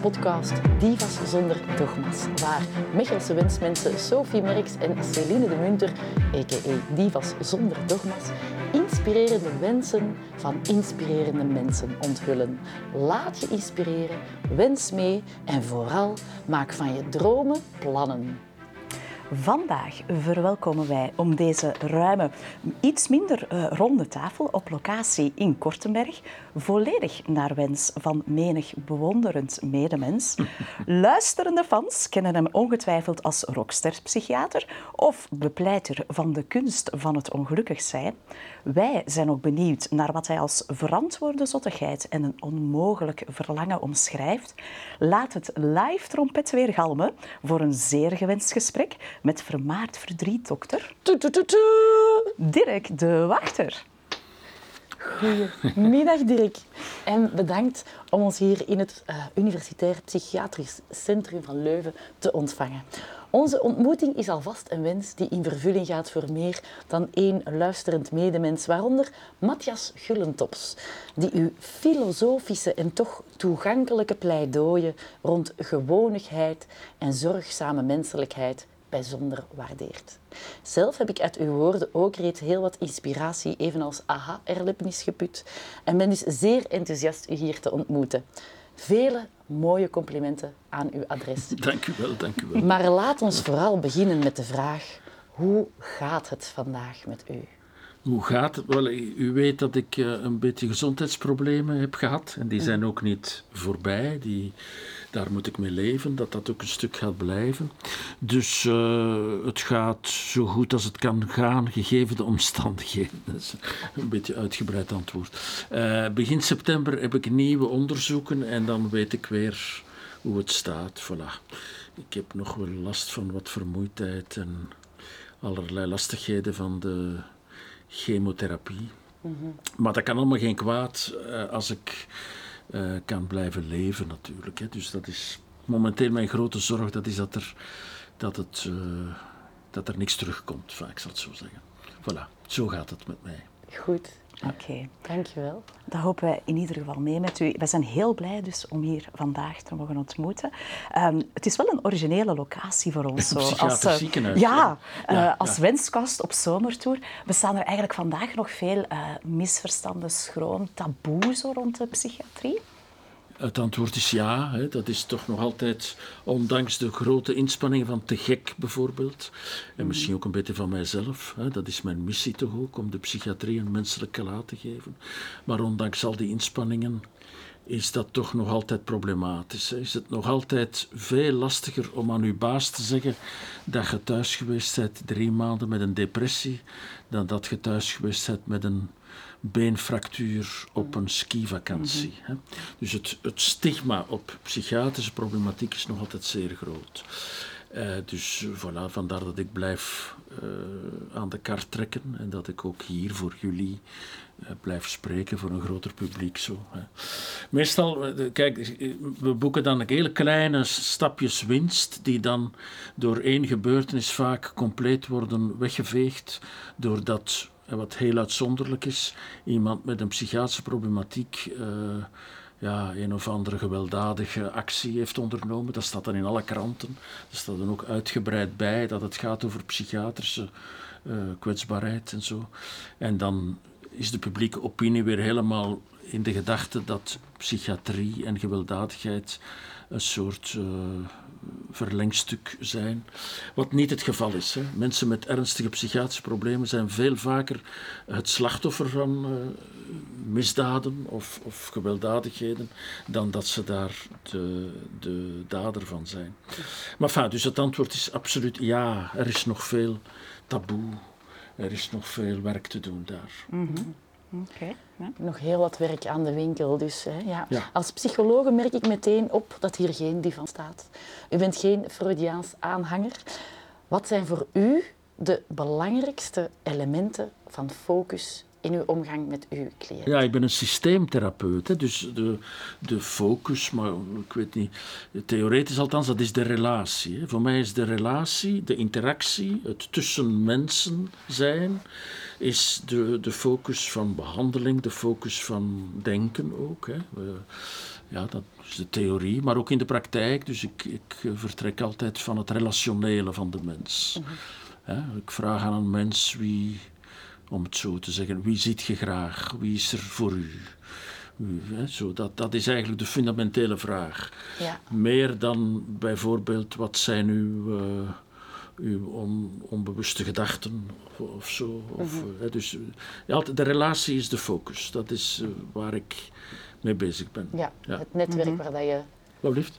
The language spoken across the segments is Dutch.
podcast Diva's zonder dogma's, waar Mechelse wensmensen Sophie Merckx en Celine de Munter, a.k.a. Diva's zonder dogma's, inspirerende wensen van inspirerende mensen onthullen. Laat je inspireren, wens mee en vooral maak van je dromen plannen. Vandaag verwelkomen wij om deze ruime, iets minder ronde tafel op locatie in Kortenberg, volledig naar wens van menig bewonderend medemens. Luisterende fans kennen hem ongetwijfeld als rocksterpsychiater of bepleiter van de kunst van het ongelukkig zijn. Wij zijn ook benieuwd naar wat hij als verantwoorde zottigheid en een onmogelijk verlangen omschrijft. Laat het live trompet weer galmen voor een zeer gewenst gesprek met vermaard verdrietdokter Dirk de Wachter. Goedemiddag Dirk en bedankt om ons hier in het Universitair Psychiatrisch Centrum van Leuven te ontvangen. Onze ontmoeting is alvast een wens die in vervulling gaat voor meer dan één luisterend medemens, waaronder Matthias Gullentops, die uw filosofische en toch toegankelijke pleidooien rond gewonigheid en zorgzame menselijkheid bijzonder waardeert. Zelf heb ik uit uw woorden ook reeds heel wat inspiratie, evenals aha-erlevenis geput en ben dus zeer enthousiast u hier te ontmoeten. Vele mooie complimenten aan uw adres. Dank u wel, dank u wel. Maar laat ons vooral beginnen met de vraag, hoe gaat het vandaag met u? Hoe gaat het? Wel, u weet dat ik een beetje gezondheidsproblemen heb gehad. En die zijn ook niet voorbij. Daar moet ik mee leven, dat ook een stuk gaat blijven. Dus het gaat zo goed als het kan gaan, gegeven de omstandigheden. Dat is een beetje uitgebreid antwoord. Begin september heb ik nieuwe onderzoeken en dan weet ik weer hoe het staat. Voilà. Ik heb nog wel last van wat vermoeidheid en allerlei lastigheden van de chemotherapie. Mm-hmm. Maar dat kan allemaal geen kwaad als ik kan blijven leven natuurlijk. Hè. Dus dat is momenteel mijn grote zorg, dat is dat er niks terugkomt, vaak zal ik zo zeggen. Voilà, zo gaat het met mij. Goed. Oké, dankjewel. Dat hopen wij in ieder geval mee met u. We zijn heel blij dus om hier vandaag te mogen ontmoeten. Het is wel een originele locatie voor ons. Zo. Als ziekenhuis. Als wenskast op zomertour bestaan er eigenlijk vandaag nog veel misverstanden, schroom, taboes rond de psychiatrie. Het antwoord is ja, hè. Dat is toch nog altijd, ondanks de grote inspanningen van Te Gek bijvoorbeeld, en misschien ook een beetje van mijzelf, hè. Dat is mijn missie toch ook, om de psychiatrie een menselijk gelaat te geven. Maar ondanks al die inspanningen is dat toch nog altijd problematisch, hè. Is het nog altijd veel lastiger om aan uw baas te zeggen dat je thuis geweest bent 3 maanden met een depressie, dan dat je thuis geweest bent met een beenfractuur op een skivakantie. Mm-hmm. Dus het stigma op psychiatrische problematiek is nog altijd zeer groot. Voilà, vandaar dat ik blijf aan de kar trekken en dat ik ook hier voor jullie blijf spreken voor een groter publiek. Zo, hè. Meestal, kijk, we boeken dan hele kleine stapjes winst die dan door één gebeurtenis vaak compleet worden weggeveegd doordat, wat heel uitzonderlijk is, iemand met een psychiatrische problematiek een of andere gewelddadige actie heeft ondernomen. Dat staat dan in alle kranten. Dat staat dan ook uitgebreid bij dat het gaat over psychiatrische kwetsbaarheid en zo. En dan is de publieke opinie weer helemaal in de gedachte dat psychiatrie en gewelddadigheid een soort verlengstuk zijn, wat niet het geval is, hè. Mensen met ernstige psychiatrische problemen zijn veel vaker het slachtoffer van misdaden of gewelddadigheden dan dat ze daar de dader van zijn. Maar enfin, dus het antwoord is absoluut ja, er is nog veel taboe, er is nog veel werk te doen daar. Mm-hmm. Okay, ja. Nog heel wat werk aan de winkel dus. Hè? Ja. Ja. Als psychologe merk ik meteen op dat hier geen divan staat. U bent geen Freudiaans aanhanger. Wat zijn voor u de belangrijkste elementen van focus in uw omgang met uw cliënt? Ja, ik ben een systeemtherapeut, hè? Dus de focus, maar ik weet niet, theoretisch althans, dat is de relatie, hè? Voor mij is de relatie, de interactie, het tussen mensen zijn, is de focus van behandeling, de focus van denken ook, hè? Ja, dat is de theorie, maar ook in de praktijk. Dus ik vertrek altijd van het relationele van de mens. Mm-hmm. Ja, ik vraag aan een mens wie, om het zo te zeggen, wie ziet je graag? Wie is er voor u? Dat is eigenlijk de fundamentele vraag. Ja. Meer dan bijvoorbeeld wat zijn uw onbewuste gedachten of zo. De relatie is de focus. Dat is waar ik mee bezig ben. Ja, ja. Het netwerk waar dat je...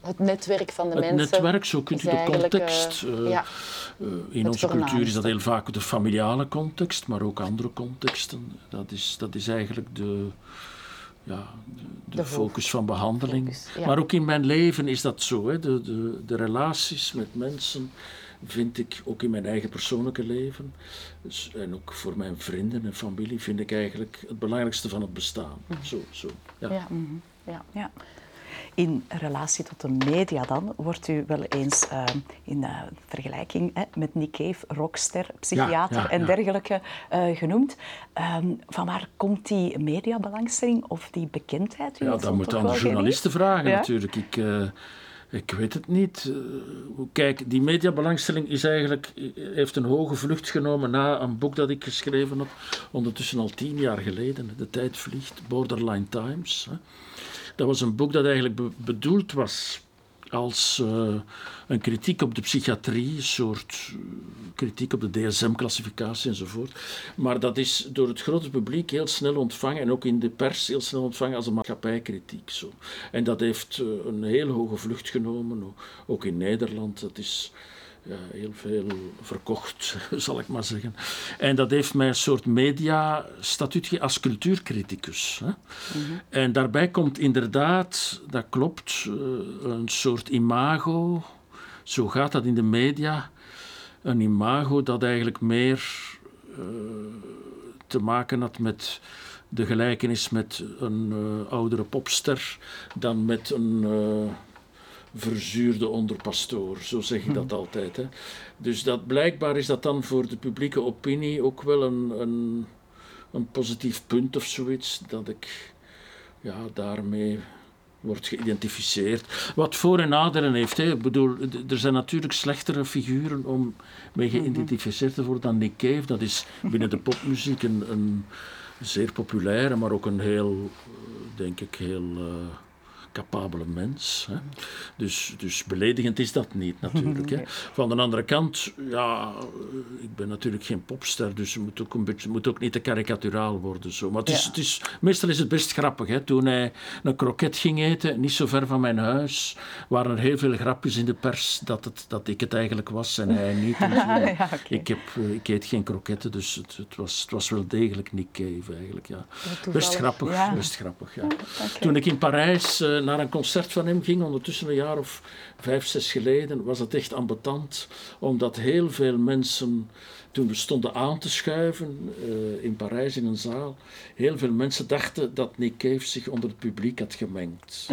Het netwerk van de mensen. Het netwerk, zo kunt u de context... in onze cultuur is dat heel vaak de familiale context, maar ook andere contexten. Dat is eigenlijk de focus van behandeling. Focus. Maar ook in mijn leven is dat zo. Hè. De relaties met mensen vind ik, ook in mijn eigen persoonlijke leven, dus, en ook voor mijn vrienden en familie, vind ik eigenlijk het belangrijkste van het bestaan. Mm-hmm. Zo. Ja. Ja. Mm-hmm. Ja. Ja. In relatie tot de media dan, wordt u wel eens in vergelijking met Nick Cave, rockster, psychiater en dergelijke genoemd. Van waar komt die mediabelangstelling of die bekendheid? Ja, dat moet aan de journalisten vragen natuurlijk. Ik weet het niet. Kijk, die mediabelangstelling is eigenlijk, heeft een hoge vlucht genomen na een boek dat ik geschreven heb, ondertussen al 10 jaar geleden. De tijd vliegt, Borderline Times. Hè. Dat was een boek dat eigenlijk bedoeld was als een kritiek op de psychiatrie, een soort kritiek op de DSM-classificatie enzovoort. Maar dat is door het grote publiek heel snel ontvangen en ook in de pers heel snel ontvangen als een maatschappijkritiek. Zo. En dat heeft een heel hoge vlucht genomen, ook in Nederland. Dat is heel veel verkocht, zal ik maar zeggen. En dat heeft mij een soort media-statuut gegeven als cultuurcriticus. Hè? Mm-hmm. En daarbij komt inderdaad, dat klopt, een soort imago. Zo gaat dat in de media. Een imago dat eigenlijk meer te maken had met de gelijkenis met een oudere popster dan met een... verzuurde onderpastoor, zo zeg ik dat altijd. Hè. Dus dat, blijkbaar is dat dan voor de publieke opinie ook wel een positief punt of zoiets, dat ik daarmee word geïdentificeerd. Wat voor- en nadelen heeft, hè. Ik bedoel, er zijn natuurlijk slechtere figuren om mee geïdentificeerd te worden dan Nick Cave. Dat is binnen de popmuziek een zeer populaire, maar ook een heel, denk ik, heel... capabele mens. Hè. Dus beledigend is dat niet natuurlijk. Hè. Van de andere kant, ik ben natuurlijk geen popster, dus het moet ook niet te karikaturaal worden. Zo. Maar meestal is het best grappig. Hè. Toen hij een kroket ging eten, niet zo ver van mijn huis, waren er heel veel grapjes in de pers dat ik het eigenlijk was en hij niet. En zo. Ik eet geen kroketten, dus het was wel degelijk Nick Cave eigenlijk. Ja. Best grappig. Ja. Okay. Toen ik in Parijs naar een concert van hem ging, ondertussen een jaar of 5, 6 geleden, was het echt ambetant, omdat heel veel mensen, toen we stonden aan te schuiven in Parijs in een zaal, heel veel mensen dachten dat Nick Cave zich onder het publiek had gemengd.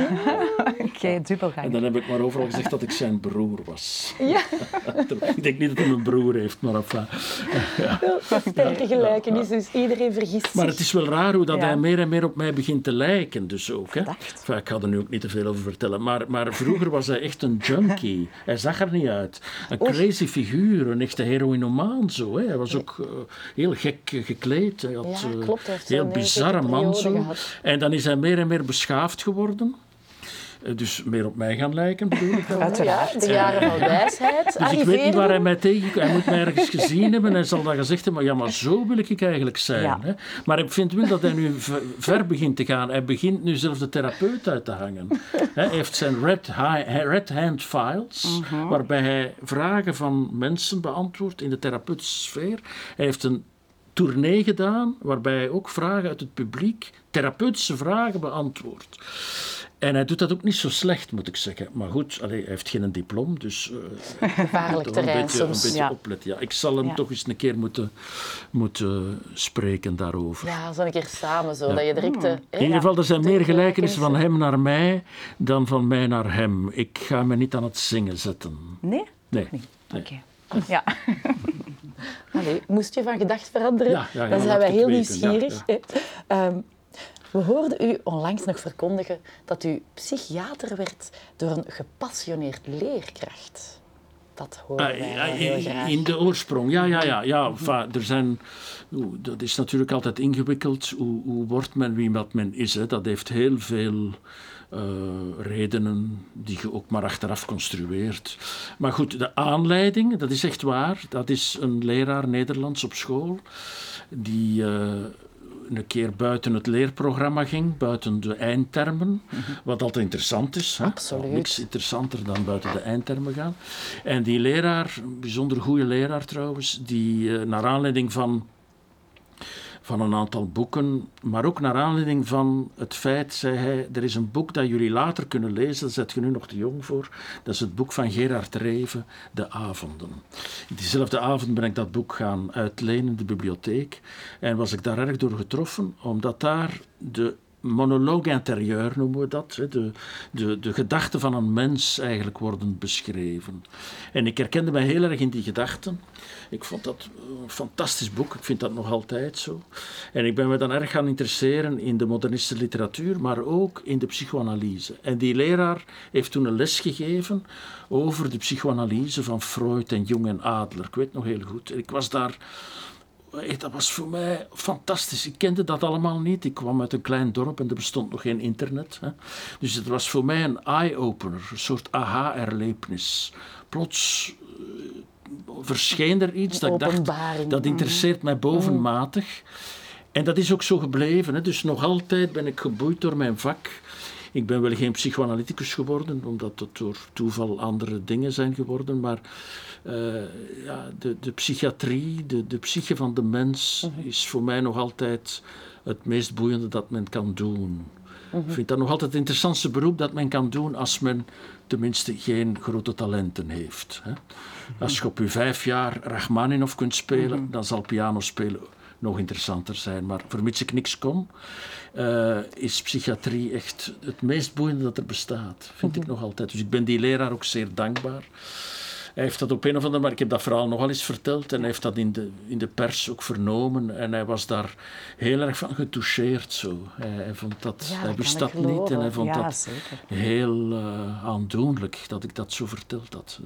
Oké, dubbelgang. En dan heb ik maar overal gezegd dat ik zijn broer was. Ja. Ik denk niet dat hij een broer heeft, maar enfin. Sterke gelijkenis, dus iedereen vergist zich. Maar het is wel raar hoe dat hij meer en meer op mij begint te lijken, dus ook. Hè? Enfin, ik ga er nu ook niet te veel over vertellen, maar vroeger was hij echt een junkie. Hij zag er niet uit. Een crazy figuur, een echte heroïnomaan zo. Hij was ook heel gek gekleed. Hij had een heel bizarre man. Zo. En dan is hij meer en meer beschaafd geworden. Dus meer op mij gaan lijken, bedoel ik. Uiteraard. De jaren van wijsheid. Dus arriveren. Ik weet niet waar hij mij tegenkomt. Hij moet mij ergens gezien hebben. Hij zal dan gezegd hebben, maar zo wil ik eigenlijk zijn. Ja. Hè? Maar ik vind wel dat hij nu ver begint te gaan. Hij begint nu zelf de therapeut uit te hangen. Hij heeft zijn Red Hand Files, waarbij hij vragen van mensen beantwoordt in de therapeutische sfeer. Hij heeft een tournee gedaan, waarbij hij ook vragen uit het publiek, therapeutische vragen beantwoordt. En hij doet dat ook niet zo slecht, moet ik zeggen. Maar goed, hij heeft geen diploma, dus... Gevaarlijk terrein een beetje opletten. Ja, ik zal hem toch eens een keer moeten spreken daarover. Ja, zo een keer samen, zo. Ja. Dat je direct in ieder geval, er zijn meer gelijkenissen van hem naar mij dan van mij naar hem. Ik ga me niet aan het zingen zetten. Nee. Oké. Ja. Allee, moest je van gedacht veranderen? Dan zijn wij heel nieuwsgierig. Ja, ja. We hoorden u onlangs nog verkondigen dat u psychiater werd door een gepassioneerd leerkracht. Dat horen wij heel graag. In de oorsprong, ja. Er zijn, dat is natuurlijk altijd ingewikkeld. Hoe wordt men wie wat men is? Hè? Dat heeft heel veel redenen die je ook maar achteraf construeert. Maar goed, de aanleiding, dat is echt waar. Dat is een leraar Nederlands op school die... een keer buiten het leerprogramma ging, buiten de eindtermen, wat altijd interessant is. Hè? Absoluut. Niks interessanter dan buiten de eindtermen gaan. En die leraar, een bijzonder goede leraar trouwens, die naar aanleiding van een aantal boeken, maar ook naar aanleiding van het feit, zei hij, er is een boek dat jullie later kunnen lezen, daar zet je nu nog te jong voor, dat is het boek van Gerard Reve, De Avonden. Diezelfde avond ben ik dat boek gaan uitlenen in de bibliotheek en was ik daar erg door getroffen, omdat daar de monoloog interieur noemen we dat, de gedachten van een mens eigenlijk worden beschreven. En ik herkende mij heel erg in die gedachten. Ik vond dat een fantastisch boek, ik vind dat nog altijd zo. En ik ben me dan erg gaan interesseren in de modernistische literatuur, maar ook in de psychoanalyse. En die leraar heeft toen een les gegeven over de psychoanalyse van Freud en Jung en Adler. Ik weet nog heel goed. Ik was daar... Dat was voor mij fantastisch. Ik kende dat allemaal niet. Ik kwam uit een klein dorp en er bestond nog geen internet. Hè. Dus het was voor mij een eye-opener, een soort aha-erlevenis. Plots verscheen er iets dat ik dacht, dat interesseert mij bovenmatig. En dat is ook zo gebleven. Hè. Dus nog altijd ben ik geboeid door mijn vak. Ik ben wel geen psychoanalyticus geworden, omdat het door toeval andere dingen zijn geworden. Maar de psychiatrie, de psyche van de mens is voor mij nog altijd het meest boeiende dat men kan doen. Ik vind dat nog altijd het interessantste beroep dat men kan doen als men tenminste geen grote talenten heeft. Hè? Als je op je 5 jaar Rachmaninoff kunt spelen, dan zal piano spelen nog interessanter zijn. Maar vermits ik niks kon, is psychiatrie echt het meest boeiende dat er bestaat. Vind ik nog altijd. Dus ik ben die leraar ook zeer dankbaar. Hij heeft dat op een of andere manier, ik heb dat verhaal nogal eens verteld en hij heeft dat in de pers ook vernomen en hij was daar heel erg van getoucheerd zo. Hij vond dat, hij wist dat niet en hij vond dat zeker heel aandoenlijk dat ik dat zo verteld had.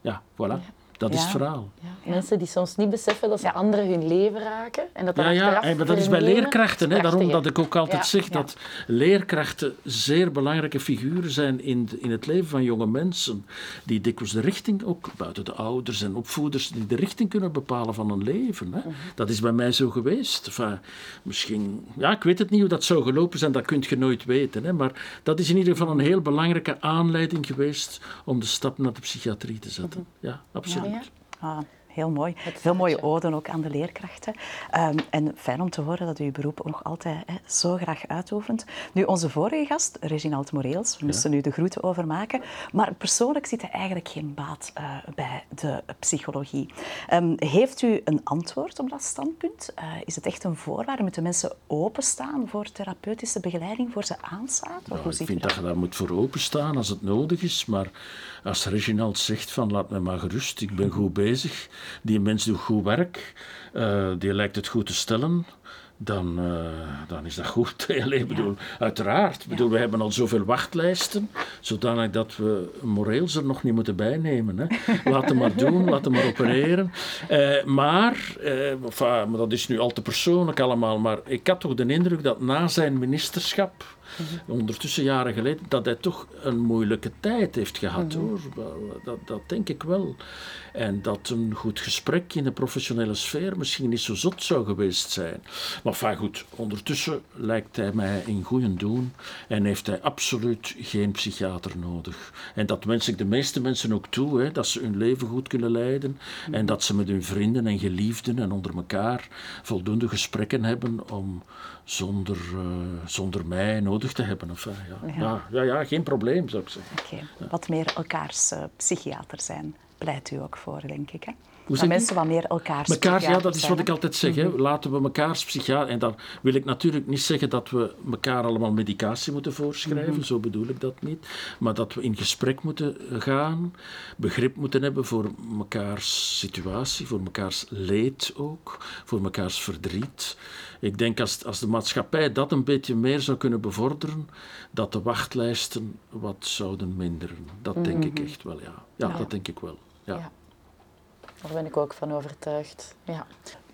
Ja, voilà. Ja. Dat is het verhaal. Ja. Mensen die soms niet beseffen dat ze anderen hun leven raken. En dat achteraf maar dat is bij leerkrachten. Hè, daarom dat ik ook altijd zeg dat leerkrachten zeer belangrijke figuren zijn in het leven van jonge mensen. Die dikwijls de richting, ook buiten de ouders en opvoeders, die de richting kunnen bepalen van hun leven. Hè. Dat is bij mij zo geweest. Enfin, misschien, ik weet het niet hoe dat zou gelopen zijn, dat kun je nooit weten. Hè, maar dat is in ieder geval een heel belangrijke aanleiding geweest om de stap naar de psychiatrie te zetten. Ja, absoluut. Ja. Ah, heel mooi. Heel mooie oden ook aan de leerkrachten. En fijn om te horen dat u uw beroep nog altijd zo graag uitoefent. Nu, onze vorige gast, Reginald Moreels, we moesten nu de groeten overmaken. Maar persoonlijk zit er eigenlijk geen baat bij de psychologie. Heeft u een antwoord op dat standpunt? Is het echt een voorwaarde? Moeten mensen openstaan voor therapeutische begeleiding, voor ze aanstaat? Nou, ik vind dat je daar moet voor openstaan als het nodig is, maar... Als Reginald zegt van laat mij maar gerust, ik ben goed bezig, die mens doet goed werk, die lijkt het goed te stellen, dan is dat goed. Uiteraard. We hebben al zoveel wachtlijsten, zodanig dat we Moreels er nog niet moeten bijnemen. Hè. Laat hem maar doen, laat hem maar opereren. Maar dat is nu al te persoonlijk allemaal, maar ik had toch de indruk dat na zijn ministerschap... ondertussen jaren geleden, dat hij toch een moeilijke tijd heeft gehad, hoor. Dat denk ik wel. En dat een goed gesprek in de professionele sfeer misschien niet zo zot zou geweest zijn. Maar enfin, goed, ondertussen lijkt hij mij in goeien doen en heeft hij absoluut geen psychiater nodig. En dat wens ik de meeste mensen ook toe, hè, dat ze hun leven goed kunnen leiden en dat ze met hun vrienden en geliefden en onder elkaar voldoende gesprekken hebben om zonder mij nodig te hebben. Enfin, geen probleem, zou ik zeggen. Okay. Ja. Wat meer elkaars psychiater zijn, pleit u ook voor, denk ik. Hè? dat mensen wat meer elkaar zijn. Ja, dat is wat ik altijd zeg. Mm-hmm. Laten we mekaars psychiater... En dan wil ik natuurlijk niet zeggen dat we elkaar allemaal medicatie moeten voorschrijven. Mm-hmm. Zo bedoel ik dat niet. Maar dat we in gesprek moeten gaan. Begrip moeten hebben voor mekaars situatie. Voor mekaars leed ook. Voor mekaars verdriet. Ik denk als de maatschappij dat een beetje meer zou kunnen bevorderen, dat de wachtlijsten wat zouden minderen. Dat denk ik echt wel, ja. Ja, dat denk ik wel, ja. Daar ben ik ook van overtuigd, ja.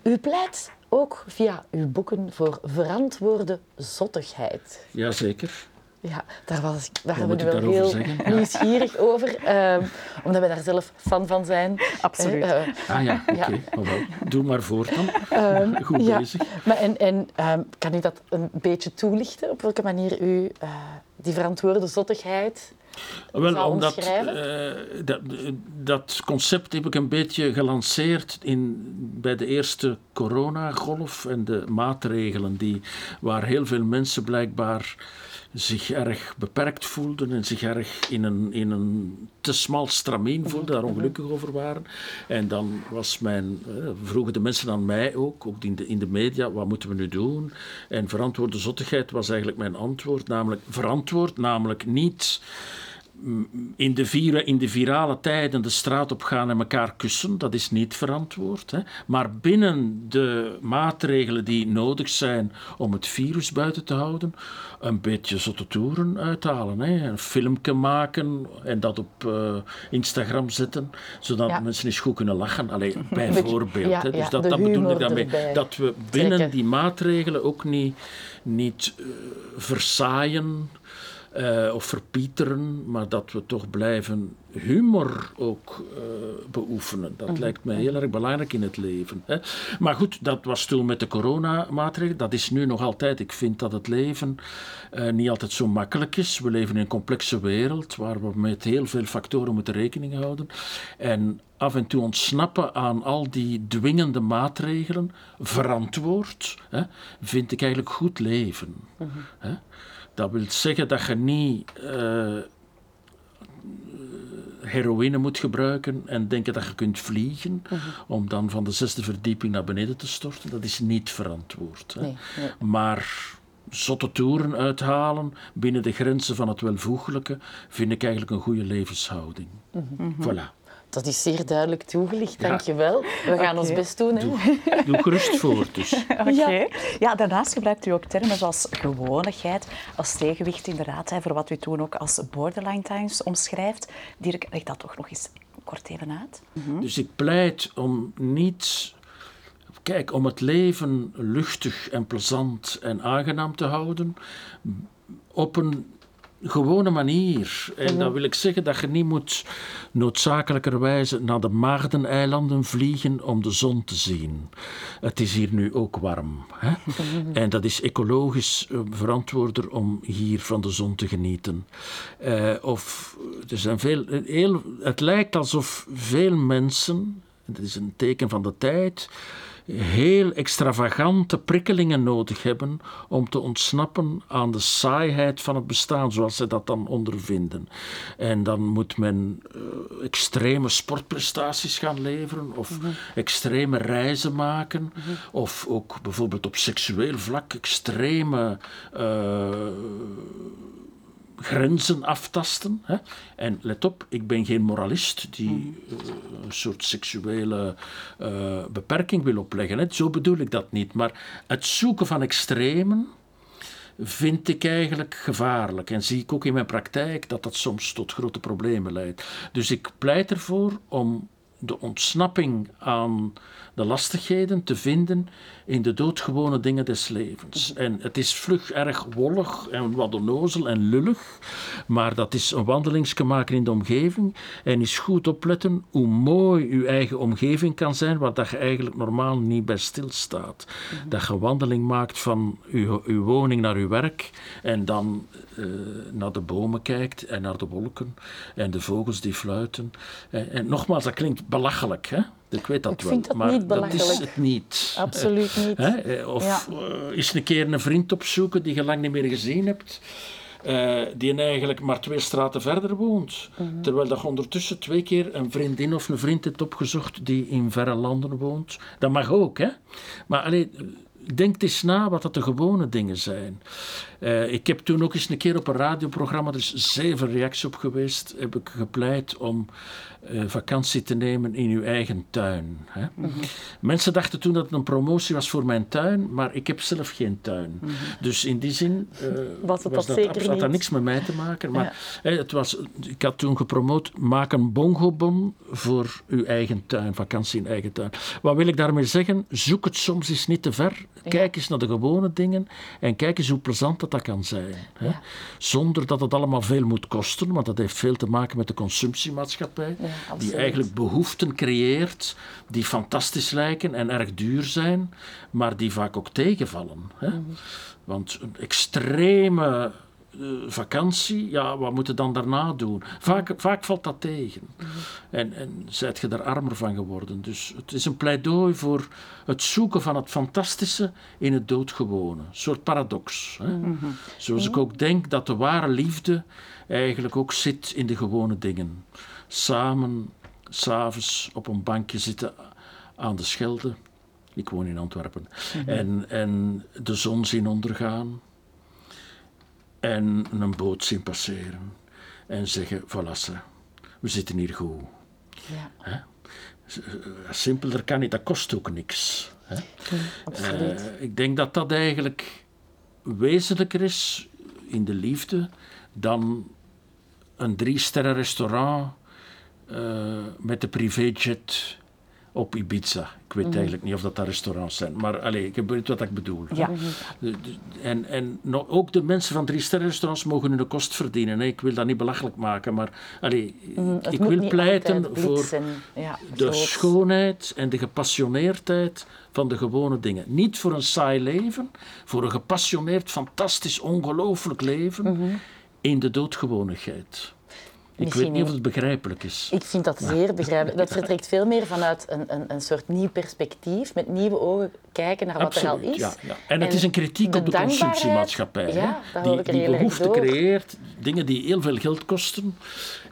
U pleit ook via uw boeken voor verantwoorde zottigheid. Jazeker. Ja, daar ben ik wel heel nieuwsgierig over, omdat wij daar zelf fan van zijn. Absoluut. Doe maar voort dan. Goed bezig. Maar kan u dat een beetje toelichten? Op welke manier u die verantwoorde zottigheid... Wel, omdat dat concept heb ik een beetje gelanceerd bij de eerste coronagolf en de maatregelen waar heel veel mensen blijkbaar zich erg beperkt voelden en zich erg in een te smal stramien voelden, daar ongelukkig over waren. En dan vroegen de mensen aan mij ook in de media, wat moeten we nu doen? En verantwoorde zottigheid was eigenlijk mijn antwoord, namelijk niet... In de virale tijden de straat op gaan en elkaar kussen, dat is niet verantwoord. Hè. Maar binnen de maatregelen die nodig zijn om het virus buiten te houden, een beetje zotte toeren uithalen. Hè. Een filmpje maken en dat op Instagram zetten, zodat mensen eens goed kunnen lachen. Allee, bijvoorbeeld. Ja, hè. Dus dat bedoel ik daarmee. Dat we binnen die maatregelen ook niet versaaien... of verpieteren, maar dat we toch blijven humor ook beoefenen. Dat lijkt mij heel erg belangrijk in het leven. Hè. Maar goed, dat was toen met de coronamaatregelen. Dat is nu nog altijd. Ik vind dat het leven niet altijd zo makkelijk is. We leven in een complexe wereld waar we met heel veel factoren moeten rekening houden. En af en toe ontsnappen aan al die dwingende maatregelen, verantwoord, hè, vind ik eigenlijk goed leven. Mm-hmm. Hè. Dat wil zeggen dat je niet heroïne moet gebruiken en denken dat je kunt vliegen om dan van de 6e verdieping naar beneden te storten. Dat is niet verantwoord. Hè. Nee. Maar zotte toeren uithalen binnen de grenzen van het welvoegelijke vind ik eigenlijk een goede levenshouding. Mm-hmm. Voilà. Dat is zeer duidelijk toegelicht, dankjewel. We gaan ons best doen. Hè? Doe gerust voort dus. Ja, daarnaast gebruikt u ook termen zoals gewoonigheid als tegenwicht inderdaad, voor wat u toen ook als Borderline Times omschrijft. Dirk, leg dat toch nog eens kort even uit. Mm-hmm. Dus ik pleit om niet... Kijk, om het leven luchtig en plezant en aangenaam te houden op een... gewone manier. En dat wil ik zeggen dat je niet moet noodzakelijkerwijze naar de Maagdeneilanden vliegen om de zon te zien. Het is hier nu ook warm. Hè? En dat is ecologisch verantwoorder om hier van de zon te genieten. Het lijkt alsof veel mensen, dat is een teken van de tijd, heel extravagante prikkelingen nodig hebben om te ontsnappen aan de saaiheid van het bestaan, zoals ze dat dan ondervinden. En dan moet men extreme sportprestaties gaan leveren of extreme reizen maken of ook bijvoorbeeld op seksueel vlak extreme... grenzen aftasten. Hè? En let op, ik ben geen moralist die een soort seksuele beperking wil opleggen. Hè? Zo bedoel ik dat niet. Maar het zoeken van extremen vind ik eigenlijk gevaarlijk. En zie ik ook in mijn praktijk dat dat soms tot grote problemen leidt. Dus ik pleit ervoor om de ontsnapping aan de lastigheden te vinden in de doodgewone dingen des levens. En het is vlug erg wollig en wat onnozel en lullig, maar dat is een wandelingske maken in de omgeving en is goed opletten hoe mooi uw eigen omgeving kan zijn, waar dat je eigenlijk normaal niet bij stilstaat. Dat je wandeling maakt van uw woning naar uw werk en dan naar de bomen kijkt en naar de wolken en de vogels die fluiten. En nogmaals, dat klinkt belachelijk, hè? Ik weet dat wel. Ik vind dat niet belachelijk. Maar dat is het niet. Absoluut niet. Of eens een keer een vriend opzoeken die je lang niet meer gezien hebt. die eigenlijk maar 2 straten verder woont. Mm-hmm. Terwijl dat je ondertussen 2 keer een vriendin of een vriend hebt opgezocht die in verre landen woont. Dat mag ook, hè. Maar allee, denk eens na wat dat de gewone dingen zijn. Ik heb toen ook eens een keer op een radioprogramma, er is 7 reacties op geweest, heb ik gepleit om vakantie te nemen in uw eigen tuin. Hè? Mm-hmm. Mensen dachten toen dat het een promotie was voor mijn tuin, maar ik heb zelf geen tuin. Mm-hmm. Dus in die zin had dat niks met mij te maken. Maar ja. Ik had toen gepromoot, maak een bongobon voor uw eigen tuin, vakantie in eigen tuin. Wat wil ik daarmee zeggen? Zoek het soms eens niet te ver. Ja. Kijk eens naar de gewone dingen en kijk eens hoe plezant dat kan zijn. Hè? Ja. Zonder dat het allemaal veel moet kosten, want dat heeft veel te maken met de consumptiemaatschappij. Ja. Die eigenlijk behoeften creëert die fantastisch lijken en erg duur zijn, maar die vaak ook tegenvallen. Hè? Mm-hmm. Want een extreme vakantie, ja, wat moet je dan daarna doen? Vaak valt dat tegen. Mm-hmm. En zijt je daar armer van geworden. Dus het is een pleidooi voor het zoeken van het fantastische in het doodgewone. Een soort paradox. Hè? Mm-hmm. Zoals ik ook denk dat de ware liefde eigenlijk ook zit in de gewone dingen. Samen, 's avonds, op een bankje zitten aan de Schelde. Ik woon in Antwerpen. Mm-hmm. En de zon zien ondergaan. En een boot zien passeren. En zeggen, voilà, we zitten hier goed. Ja. Hè? Simpeler kan niet, dat kost ook niks. Hè? Ja, absoluut. Ik denk dat dat eigenlijk wezenlijker is in de liefde dan een 3-sterren restaurant met de privéjet op Ibiza. Ik weet eigenlijk niet of dat restaurants zijn. Maar allez, ik weet wat ik bedoel. Ja. En ook de mensen van 3-sterrenrestaurants mogen hun kost verdienen. Hè. Ik wil dat niet belachelijk maken. Maar allez, ik wil pleiten voor de schoonheid en de gepassioneerdheid van de gewone dingen. Niet voor een saai leven. Voor een gepassioneerd, fantastisch, ongelooflijk leven. Mm-hmm. In de doodgewoonigheid. Misschien ik weet niet of het begrijpelijk is. Ik vind dat zeer begrijpelijk. Dat vertrekt veel meer vanuit een soort nieuw perspectief. Met nieuwe ogen kijken naar wat absoluut, er al is. Ja, ja. En het is een kritiek op de consumptiemaatschappij. Ja, die behoefte creëert. Dingen die heel veel geld kosten.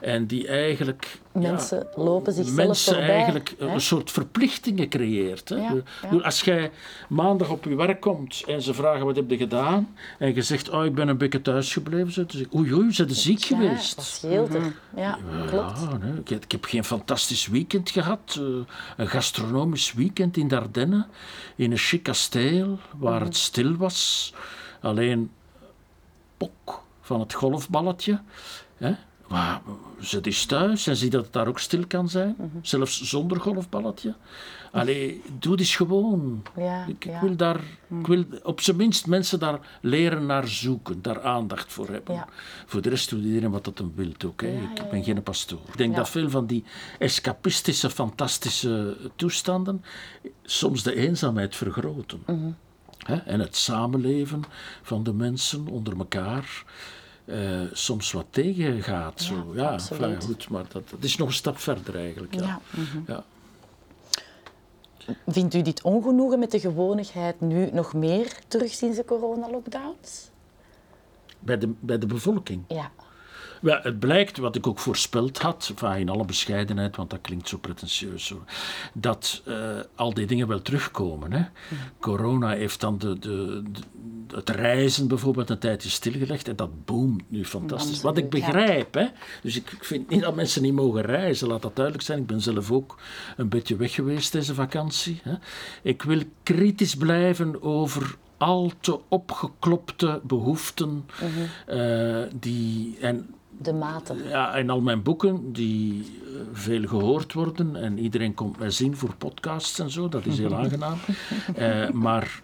En die eigenlijk... Mensen lopen zichzelf voorbij. Eigenlijk een soort verplichtingen creëert. Hè? Ja, ja. Als jij maandag op je werk komt en ze vragen wat heb je gedaan. En je zegt, oh, ik ben een beetje thuisgebleven. Ze zeggen, oei, ze zijn ziek geweest. Dat scheelt er. Ja, klopt. Ja, nee. Ik heb geen fantastisch weekend gehad. Een gastronomisch weekend in de Ardennen. In een chic kasteel, waar het stil was. Alleen pok van het golfballetje. Hè? Maar ze is thuis en zie dat het daar ook stil kan zijn. Mm-hmm. Zelfs zonder golfballetje. Allee, doe dit gewoon. Ja, ik wil daar, ik wil op zijn minst mensen daar leren naar zoeken. Daar aandacht voor hebben. Ja. Voor de rest doet iedereen wat dat hem wil ook. Hè. Ik ben geen pastoor. Ik denk dat veel van die escapistische, fantastische toestanden soms de eenzaamheid vergroten. Mm-hmm. En het samenleven van de mensen onder elkaar... soms wat tegengaat. Ja, zo. Ja, absoluut. Goed, maar dat is nog een stap verder eigenlijk. Ja. Ja. Mm-hmm. Ja. Vindt u dit ongenoegen met de gewonigheid nu nog meer terug sinds de coronalockdowns? Bij de bevolking? Ja. Ja, het blijkt, wat ik ook voorspeld had, in alle bescheidenheid, want dat klinkt zo pretentieus, dat al die dingen wel terugkomen. Hè. Mm. Corona heeft dan het reizen bijvoorbeeld een tijdje stilgelegd en dat boomt nu fantastisch. Absoluut, wat ik begrijp, hè. Dus ik vind niet dat mensen niet mogen reizen, laat dat duidelijk zijn. Ik ben zelf ook een beetje weg geweest deze vakantie. Hè. Ik wil kritisch blijven over... al te opgeklopte behoeften die... En, de mate. Ja, en al mijn boeken die veel gehoord worden en iedereen komt mij zien voor podcasts en zo, dat is heel aangenaam. Maar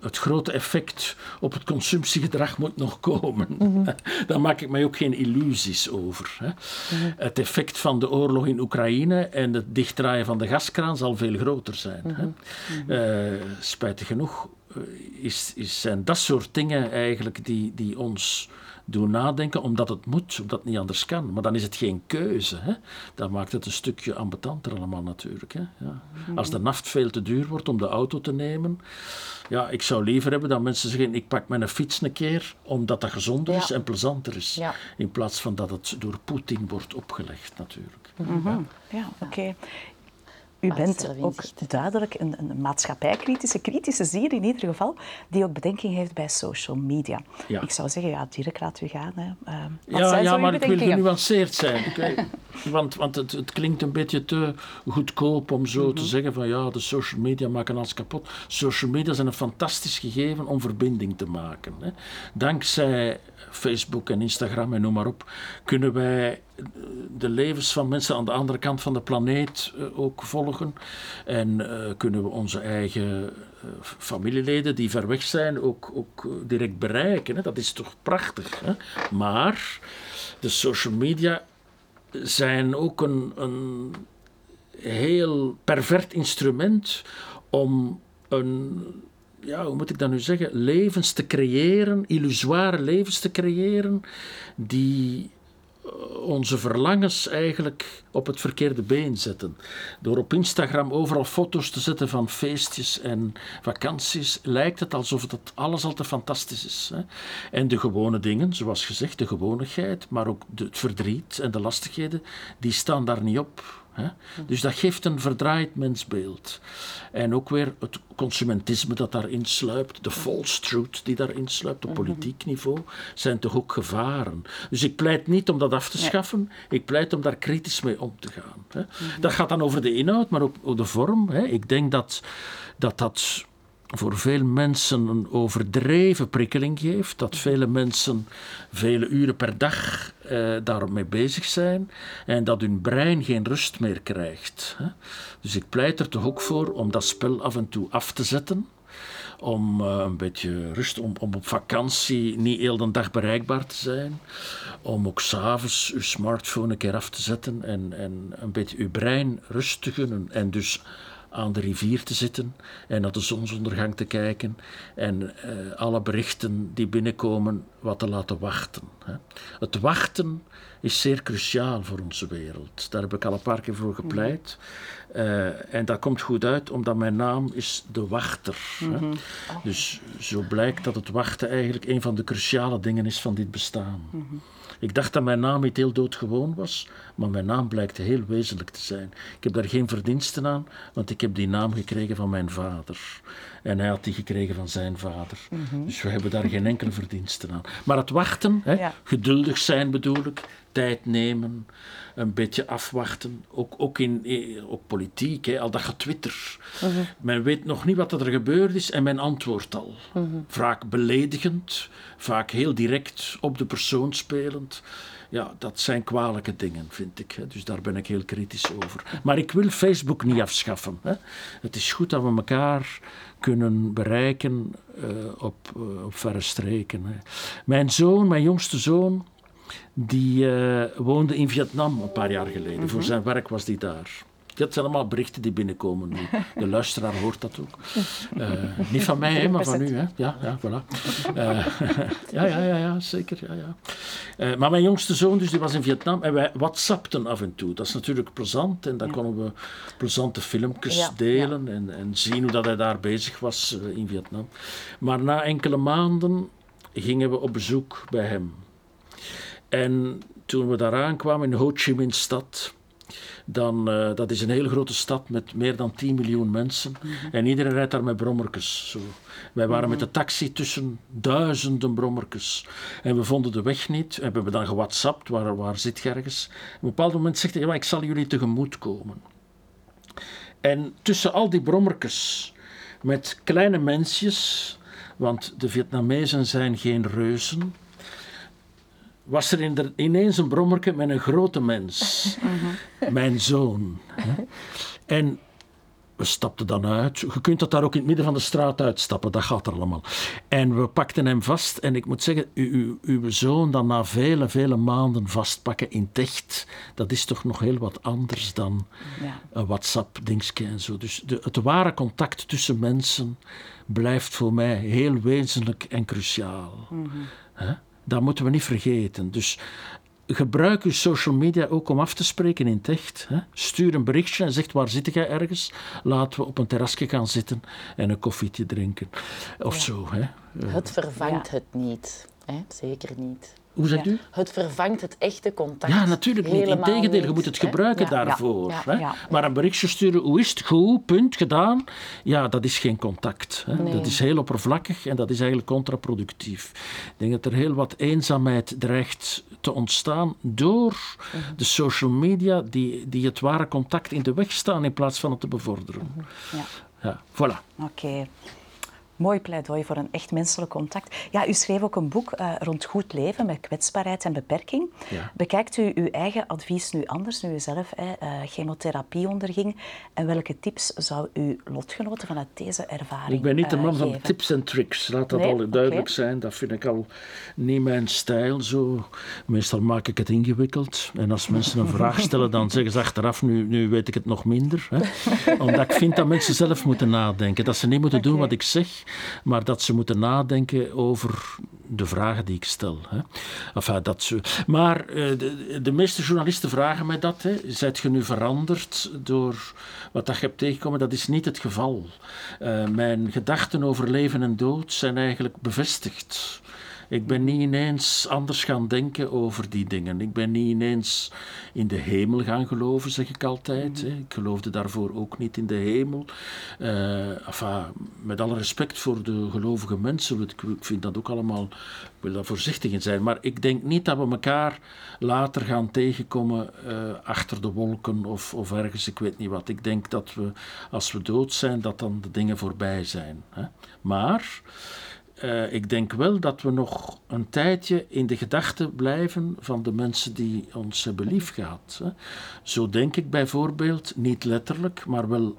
het grote effect op het consumptiegedrag moet nog komen. Mm-hmm. Daar maak ik mij ook geen illusies over. Hè. Mm-hmm. Het effect van de oorlog in Oekraïne en het dichtdraaien van de gaskraan zal veel groter zijn. Mm-hmm. Hè. Spijtig genoeg zijn dat soort dingen eigenlijk die ons doen nadenken, omdat het moet, omdat het niet anders kan. Maar dan is het geen keuze. Hè? Dan maakt het een stukje ambetanter allemaal natuurlijk. Hè? Ja. Als de naft veel te duur wordt om de auto te nemen, ja, ik zou liever hebben dat mensen zeggen, ik pak mijn fiets een keer, omdat dat gezonder is en plezanter is. Ja. In plaats van dat het door Poetin wordt opgelegd natuurlijk. Mm-hmm. Ja, ja, oké. Okay. U bent ook duidelijk een maatschappijkritische zier in ieder geval, die ook bedenking heeft bij social media. Ja. Ik zou zeggen, ja, Dirk, laat u gaan. Hè. Maar ik wil genuanceerd zijn. Okay? want het klinkt een beetje te goedkoop om zo te zeggen van ja, de social media maken alles kapot. Social media zijn een fantastisch gegeven om verbinding te maken. Hè. Dankzij Facebook en Instagram en noem maar op, kunnen wij de levens van mensen aan de andere kant van de planeet ook volgen. En kunnen we onze eigen familieleden die ver weg zijn ook direct bereiken. Hè? Dat is toch prachtig. Hè? Maar de social media zijn ook een heel pervert instrument om een... Ja, hoe moet ik dat nu zeggen? Levens te creëren, illusoire levens te creëren, die onze verlangens eigenlijk op het verkeerde been zetten. Door op Instagram overal foto's te zetten van feestjes en vakanties, lijkt het alsof dat alles al te fantastisch is. Hè? En de gewone dingen, zoals gezegd, de gewonigheid, maar ook het verdriet en de lastigheden, die staan daar niet op. Hè? Dus dat geeft een verdraaid mensbeeld. En ook weer het consumentisme dat daarin sluipt, de false truth die daarin sluipt, op politiek niveau, zijn toch ook gevaren. Dus ik pleit niet om dat af te schaffen, ik pleit om daar kritisch mee om te gaan. Hè? Dat gaat dan over de inhoud, maar ook over de vorm. Hè? Ik denk dat voor veel mensen een overdreven prikkeling geeft, dat vele mensen vele uren per dag daarmee bezig zijn en dat hun brein geen rust meer krijgt. Hè. Dus ik pleit er toch ook voor om dat spel af en toe af te zetten, om een beetje rust, om op vakantie niet heel de dag bereikbaar te zijn, om ook 's avonds uw smartphone een keer af te zetten en een beetje uw brein rust te gunnen en dus aan de rivier te zitten en naar de zonsondergang te kijken en alle berichten die binnenkomen wat te laten wachten. Hè. Het wachten is zeer cruciaal voor onze wereld. Daar heb ik al een paar keer voor gepleit. En dat komt goed uit, omdat mijn naam is De Wachter. Hè. Dus zo blijkt dat het wachten eigenlijk een van de cruciale dingen is van dit bestaan. Ik dacht dat mijn naam niet heel doodgewoon was, maar mijn naam blijkt heel wezenlijk te zijn. Ik heb daar geen verdiensten aan, want ik heb die naam gekregen van mijn vader. En hij had die gekregen van zijn vader. Dus we hebben daar geen enkele verdiensten aan. Maar het wachten, hè, geduldig zijn bedoel ik, tijd nemen, een beetje afwachten. Ook op politiek, hè, al dat getwitter. Men weet nog niet wat er gebeurd is en men antwoordt al. Vaak beledigend, vaak heel direct op de persoon spelend. Ja, dat zijn kwalijke dingen, vind ik. Hè. Dus daar ben ik heel kritisch over. Maar ik wil Facebook niet afschaffen. Hè. Het is goed dat we elkaar kunnen bereiken op verre streken. Hè. Mijn jongste zoon, die woonde in Vietnam een paar jaar geleden. Voor zijn werk was hij daar. Dat zijn allemaal berichten die binnenkomen nu. De luisteraar hoort dat ook. Niet van mij, maar van u. Hè. Ja, voilà. Ja, zeker. Ja. Maar mijn jongste zoon dus, die was in Vietnam en wij whatsappten af en toe. Dat is natuurlijk plezant en dan konden we plezante filmpjes delen. En zien hoe dat hij daar bezig was in Vietnam. Maar na enkele maanden gingen we op bezoek bij hem. En toen we daar aankwamen in Ho Chi Minh-stad, dan, dat is een hele grote stad met meer dan 10 miljoen mensen. En iedereen rijdt daar met brommerkes. Zo. Wij waren met de taxi tussen duizenden brommerkes. En we vonden de weg niet. En we hebben dan gewhatsappt, waar zit je ergens? En op een bepaald moment zegt hij, ik zal jullie tegemoet komen. En tussen al die brommerkes, met kleine mensjes, want de Vietnamezen zijn geen reuzen, was er ineens een brommerke met een grote mens. Mijn zoon. Hè? En We stapten dan uit. Je kunt dat daar ook in het midden van de straat uitstappen. Dat gaat er allemaal. En we pakten hem vast. En ik moet zeggen, uw zoon dan na vele, vele maanden vastpakken in Techt, dat is toch nog heel wat anders dan een WhatsApp-dingetje en zo. Dus het ware contact tussen mensen blijft voor mij heel wezenlijk en cruciaal. Mm-hmm. Dat moeten we niet vergeten. Dus gebruik uw social media ook om af te spreken in het echt. Stuur een berichtje en zegt waar zit jij ergens? Laten we op een terrasje gaan zitten en een koffietje drinken. Of zo. Hè? Het vervangt het niet. Hè? Zeker niet. Hoe zegt u? Het vervangt het echte contact. Ja, natuurlijk niet. Integendeel, je moet het gebruiken daarvoor. Hè? Ja. Maar een berichtje sturen, hoe is het? Goed, punt, gedaan. Ja, dat is geen contact. Hè? Nee. Dat is heel oppervlakkig en dat is eigenlijk contraproductief. Ik denk dat er heel wat eenzaamheid dreigt te ontstaan door de social media die het ware contact in de weg staan in plaats van het te bevorderen. Mm-hmm. Ja. Voilà. Oké. Mooi pleidooi voor een echt menselijk contact. Ja, u schreef ook een boek rond goed leven met kwetsbaarheid en beperking. Ja. Bekijkt u uw eigen advies nu anders, nu u zelf chemotherapie onderging? En welke tips zou u lotgenoten vanuit deze ervaring? Ik ben niet de man van tips en tricks. Laat dat al duidelijk zijn. Dat vind ik al niet mijn stijl. Zo. Meestal maak ik het ingewikkeld. En als mensen een vraag stellen, dan zeggen ze achteraf, nu weet ik het nog minder. Hè? Omdat ik vind dat mensen zelf moeten nadenken. Dat ze niet moeten doen wat ik zeg, maar dat ze moeten nadenken over de vragen die ik stel. Hè. Enfin, maar de meeste journalisten vragen mij dat. Hè. Zijt je nu veranderd door wat dat je hebt tegengekomen? Dat is niet het geval. Mijn gedachten over leven en dood zijn eigenlijk bevestigd. Ik ben niet ineens anders gaan denken over die dingen. Ik ben niet ineens in de hemel gaan geloven, zeg ik altijd. Mm. Ik geloofde daarvoor ook niet in de hemel. Enfin, met alle respect voor de gelovige mensen, ik vind dat ook allemaal, ik wil daar voorzichtig in zijn. Maar ik denk niet dat we elkaar later gaan tegenkomen achter de wolken of ergens, ik weet niet wat. Ik denk dat we, als we dood zijn, dat dan de dingen voorbij zijn. Hè? Maar ik denk wel dat we nog een tijdje in de gedachten blijven van de mensen die ons hebben liefgehad. Hè. Zo denk ik bijvoorbeeld, niet letterlijk, maar wel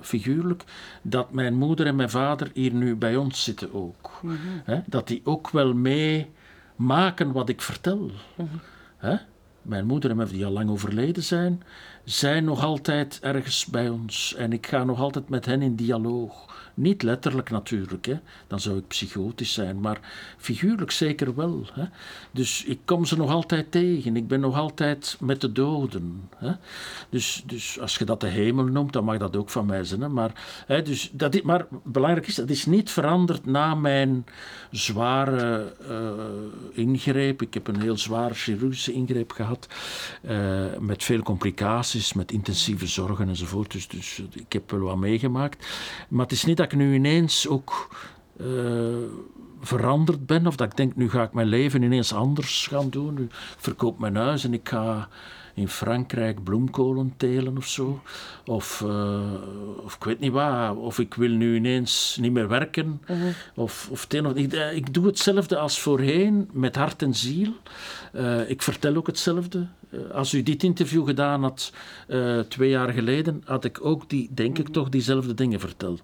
figuurlijk, dat mijn moeder en mijn vader hier nu bij ons zitten ook. Mm-hmm. Hè, dat die ook wel mee maken wat ik vertel. Mm-hmm. Hè? Mijn moeder en mijn vader, die al lang overleden zijn, zijn nog altijd ergens bij ons. En ik ga nog altijd met hen in dialoog. Niet letterlijk natuurlijk, hè. Dan zou ik psychotisch zijn, maar figuurlijk zeker wel. Hè. Dus ik kom ze nog altijd tegen, ik ben nog altijd met de doden. Hè. Dus als je dat de hemel noemt, dan mag dat ook van mij zijn. Hè. Maar, hè, dus dat is, maar belangrijk is, dat is niet veranderd na mijn zware ingreep. Ik heb een heel zware chirurgische ingreep gehad, met veel complicaties, met intensieve zorgen enzovoort. Dus ik heb wel wat meegemaakt. Maar het is niet dat ik nu ineens ook veranderd ben, of dat ik denk, nu ga ik mijn leven ineens anders gaan doen. Nu verkoop mijn huis en ik ga in Frankrijk bloemkolen telen of zo. Of ik weet niet waar. Of ik wil nu ineens niet meer werken. Uh-huh. Ik doe hetzelfde als voorheen, met hart en ziel. Ik vertel ook hetzelfde. Als u dit interview gedaan had 2 jaar geleden, had ik ook diezelfde dingen verteld.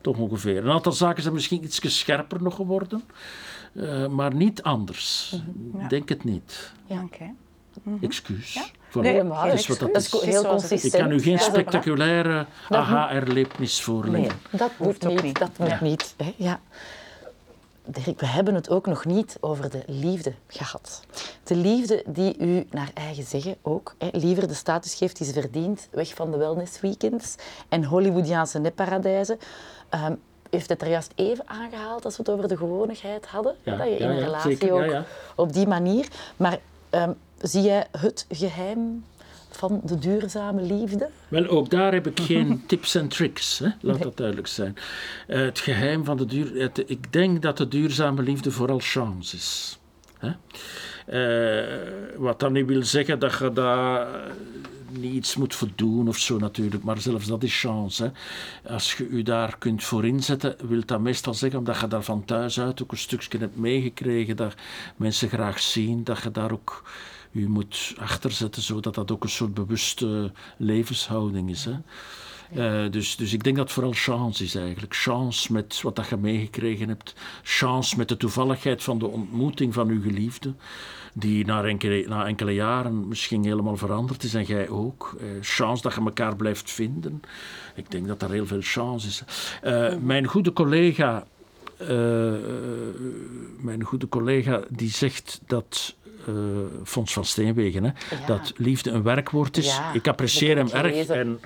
Toch ongeveer. Een aantal zaken zijn misschien iets scherper nog geworden. Maar niet anders. Uh-huh. Ja. Denk het niet. Ja, oké. Mm-hmm. Excuus. Ja? Nee, dat is wat dat is. Dat is heel consistent. Ik kan u geen spectaculaire aha-erlevenis voorleggen. Nee, dat hoeft ook niet. Dat moet niet. Hè? Ja. Dirk, we hebben het ook nog niet over de liefde gehad. De liefde die u, naar eigen zeggen ook, liever de status geeft die ze verdient, weg van de wellnessweekends en Hollywoodiaanse nepparadijzen. Heeft het er juist even aangehaald als we het over de gewonigheid hadden. Ja, dat je in een relatie ook op die manier. Maar zie jij het geheim van de duurzame liefde? Wel, ook daar heb ik geen tips en tricks. Hè? Laat dat duidelijk zijn. Het geheim van de duurzame... Ik denk dat de duurzame liefde vooral chance is. Hè? Wat dan niet wil zeggen dat je daar niets moet voor doen of zo natuurlijk, maar zelfs dat is chance. Hè. Als je u daar kunt voor inzetten, wil dat meestal zeggen, omdat je daar van thuis uit ook een stukje hebt meegekregen, dat mensen graag zien, dat je daar ook u moet achterzetten, zodat dat ook een soort bewuste levenshouding is. Hè. Dus ik denk dat het vooral chance is eigenlijk. Chance met wat dat je meegekregen hebt. Chance met de toevalligheid van de ontmoeting van uw geliefde. Die na enkele jaren misschien helemaal veranderd is en jij ook. Chance dat je elkaar blijft vinden. Ik denk dat daar heel veel chance is. Mijn goede collega die zegt dat... Fons van Steenwegen, hè? Ja. Dat liefde een werkwoord is. Ja, ik apprecieer hem erg en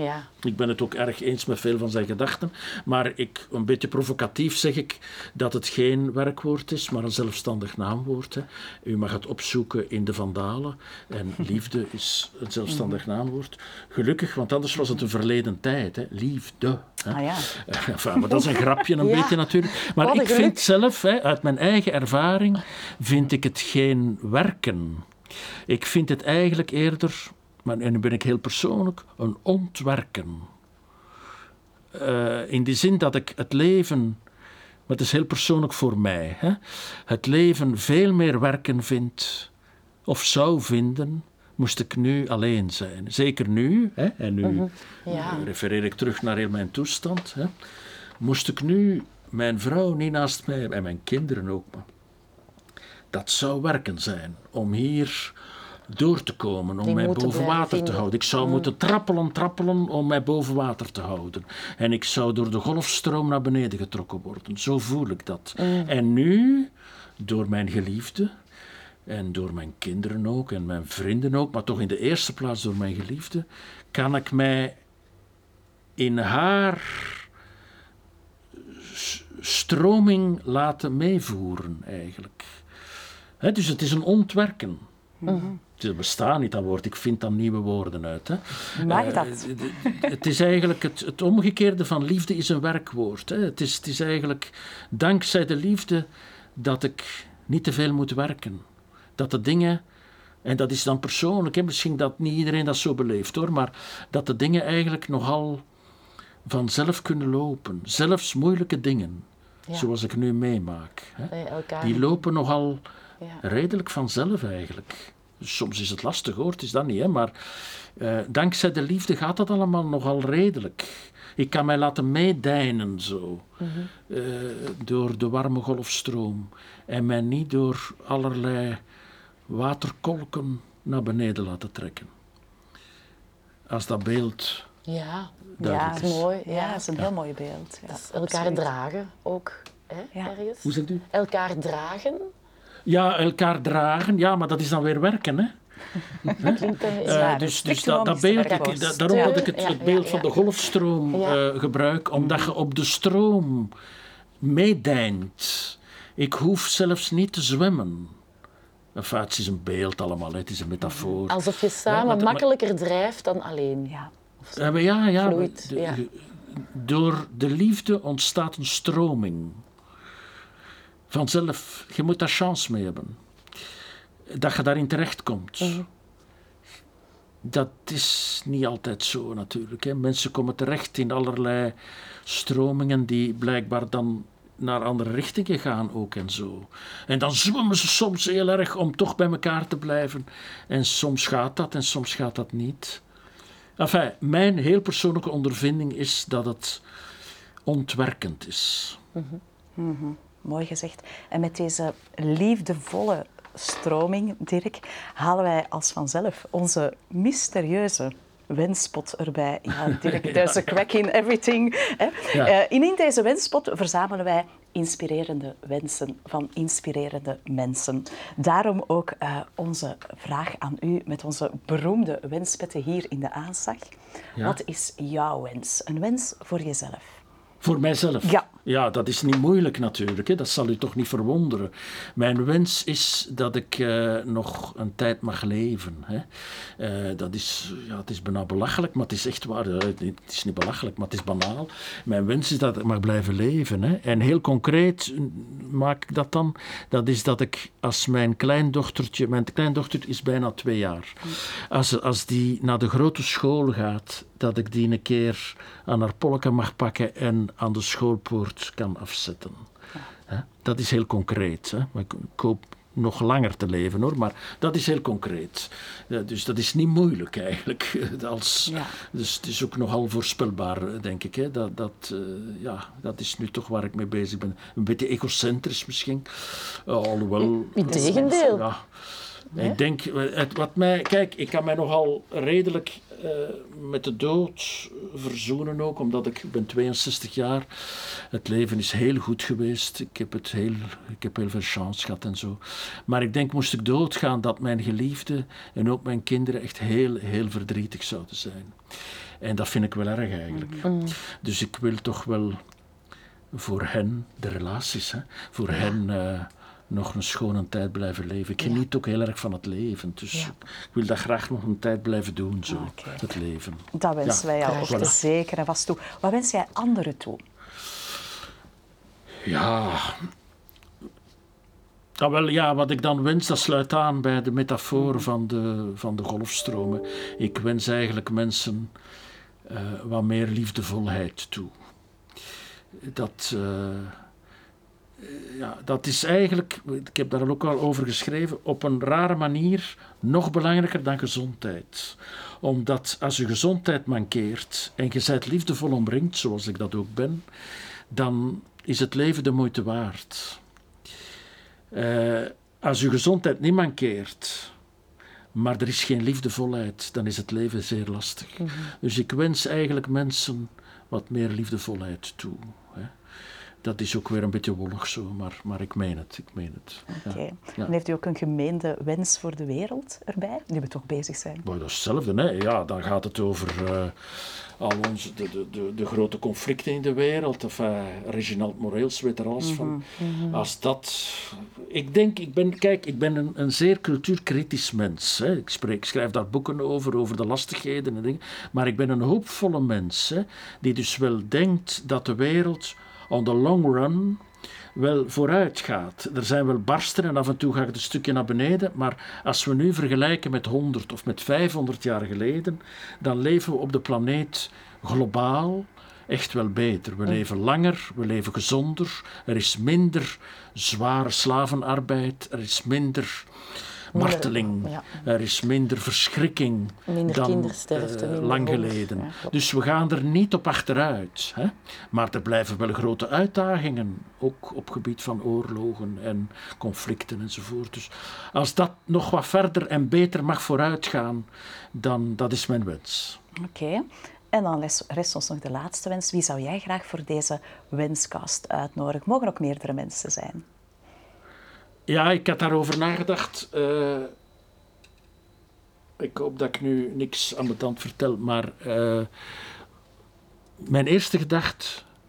ik ben het ook erg eens met veel van zijn gedachten. Maar een beetje provocatief zeg ik dat het geen werkwoord is, maar een zelfstandig naamwoord. Hè. U mag het opzoeken in de Vandalen. En liefde is een zelfstandig naamwoord. Gelukkig, want anders was het een verleden tijd. Hè. Liefde. Hè. Ah, ja. Enfin, maar dat is een grapje een beetje natuurlijk. Maar ik vind zelf, hè, uit mijn eigen ervaring, vind ik het geen werk. Ik vind het eigenlijk eerder, en nu ben ik heel persoonlijk, een ontwerken. In de zin dat ik het leven, maar het is heel persoonlijk voor mij, hè, het leven veel meer werken vind, of zou vinden, moest ik nu alleen zijn. Zeker nu, hè, en nu refereer ik terug naar heel mijn toestand, hè, moest ik nu mijn vrouw niet naast mij hebben, en mijn kinderen ook maar. Dat zou werken zijn, om hier door te komen, om mij boven water te houden. Ik zou moeten trappelen om mij boven water te houden. En ik zou door de golfstroom naar beneden getrokken worden. Zo voel ik dat. En nu, door mijn geliefde, en door mijn kinderen ook, en mijn vrienden ook, maar toch in de eerste plaats door mijn geliefde, kan ik mij in haar stroming laten meevoeren, eigenlijk. He, dus het is een ontwerken. Mm-hmm. Het bestaat niet, dat woord. Ik vind dan nieuwe woorden uit. Hè. Mag dat? Het is eigenlijk het omgekeerde van liefde is een werkwoord. Hè. Het is eigenlijk dankzij de liefde dat ik niet te veel moet werken. Dat de dingen, en dat is dan persoonlijk, hè, misschien dat niet iedereen dat zo beleeft hoor, maar dat de dingen eigenlijk nogal vanzelf kunnen lopen. Zelfs moeilijke dingen, zoals ik nu meemaak. Hè. Die lopen nogal... Ja. Redelijk vanzelf eigenlijk. Soms is het lastig hoor, het is dat niet, hè? Maar dankzij de liefde gaat dat allemaal nogal redelijk. Ik kan mij laten meedijnen zo, door de warme golfstroom en mij niet door allerlei waterkolken naar beneden laten trekken. Als dat beeld... dat is mooi. Ja, dat is een heel mooi beeld. Ja, dat elkaar dragen ook, hè, ergens. Hoe zegt u? Elkaar dragen... Ja, elkaar dragen. Ja, maar dat is dan weer werken, hè. Dus dat beeld, daarom dat ik het beeld van de golfstroom gebruik, omdat je op de stroom meedijnt. Ik hoef zelfs niet te zwemmen. Enfin, het is een beeld allemaal, het is een metafoor. Alsof je samen makkelijker drijft dan alleen. Ja, vloeit. Door de liefde ontstaat een stroming. Vanzelf, je moet daar chance mee hebben. Dat je daarin terechtkomt. Mm-hmm. Dat is niet altijd zo natuurlijk. Hè. Mensen komen terecht in allerlei stromingen die blijkbaar dan naar andere richtingen gaan ook en zo. En dan zwemmen ze soms heel erg om toch bij elkaar te blijven. En soms gaat dat en soms gaat dat niet. Enfin, mijn heel persoonlijke ondervinding is dat het ontwerkend is. Mm-hmm. Mm-hmm. Mooi gezegd. En met deze liefdevolle stroming, Dirk, halen wij als vanzelf onze mysterieuze wenspot erbij. Ja, Dirk, there's a crack in everything. Hè. Ja. In deze wenspot verzamelen wij inspirerende wensen van inspirerende mensen. Daarom ook onze vraag aan u met onze beroemde wenspetten hier in de aanslag. Ja. Wat is jouw wens? Een wens voor jezelf. Voor mijzelf? Ja. Ja, dat is niet moeilijk natuurlijk. Hè. Dat zal u toch niet verwonderen. Mijn wens is dat ik nog een tijd mag leven. Hè. Het is bijna belachelijk, maar het is echt waar. Het is niet belachelijk, maar het is banaal. Mijn wens is dat ik mag blijven leven. Hè. En heel concreet maak ik dat dan. Dat is dat ik als mijn kleindochter is bijna 2 jaar. Als die naar de grote school gaat, dat ik die een keer aan haar polka mag pakken en aan de schoolpoort kan afzetten. Ja. Dat is heel concreet. Hè? Ik koop nog langer te leven hoor, maar dat is heel concreet. Dus dat is niet moeilijk eigenlijk. Dus het is ook nogal voorspelbaar, denk ik. Hè. Dat is nu toch waar ik mee bezig ben. Een beetje egocentrisch misschien. Alhoewel... Integendeel. Ja. Nee? Ik denk, ik kan mij nogal redelijk met de dood verzoenen ook, omdat ik ben 62 jaar. Het leven is heel goed geweest. Ik heb heel veel chance gehad en zo. Maar ik denk, moest ik doodgaan, dat mijn geliefden en ook mijn kinderen echt heel, heel verdrietig zouden zijn. En dat vind ik wel erg eigenlijk. Mm. Dus ik wil toch wel voor hen, de relaties, hè, voor hen... nog een schone tijd blijven leven. Ik geniet ook heel erg van het leven. Dus ik wil dat graag nog een tijd blijven doen, zo, het leven. Dat wensen wij jou ook zeker en vast toe. Wat wens jij anderen toe? Wat ik dan wens, dat sluit aan bij de metafoor van de golfstromen. Ik wens eigenlijk mensen wat meer liefdevolheid toe. Dat is eigenlijk, ik heb daar ook al over geschreven, op een rare manier nog belangrijker dan gezondheid. Omdat als je gezondheid mankeert en je bent liefdevol omringd, zoals ik dat ook ben, dan is het leven de moeite waard. Als je gezondheid niet mankeert, maar er is geen liefdevolheid, dan is het leven zeer lastig. Mm-hmm. Dus ik wens eigenlijk mensen wat meer liefdevolheid toe. Hè. Dat is ook weer een beetje wollig zo, maar ik meen het. Okay. Ja. En heeft u ook een gemeende wens voor de wereld erbij, nu we toch bezig zijn? Maar dat is hetzelfde, hè. Ja, dan gaat het over al onze, de grote conflicten in de wereld. Reginald Moreels weet er alles van. Mm-hmm. Als dat... Ik ben een zeer cultuurkritisch mens. Hè. Ik schrijf daar boeken over de lastigheden en dingen. Maar ik ben een hoopvolle mens, hè, die dus wel denkt dat de wereld... on the long run wel vooruit gaat. Er zijn wel barsten en af en toe gaat het een stukje naar beneden, maar als we nu vergelijken met 100 of met 500 jaar geleden, dan leven we op de planeet globaal echt wel beter. We leven langer, we leven gezonder, er is minder zware slavenarbeid, er is minder... marteling. Ja. Er is minder verschrikking dan lang geleden. Ja, dus we gaan er niet op achteruit. Hè? Maar er blijven wel grote uitdagingen. Ook op gebied van oorlogen en conflicten enzovoort. Dus als dat nog wat verder en beter mag vooruitgaan, dan dat is mijn wens. Oké. En dan rest ons nog de laatste wens. Wie zou jij graag voor deze WensCast uitnodigen? Mogen ook meerdere mensen zijn. Ja, ik had daarover nagedacht. Ik hoop dat ik nu niks aan de tand vertel, maar mijn eerste gedachte,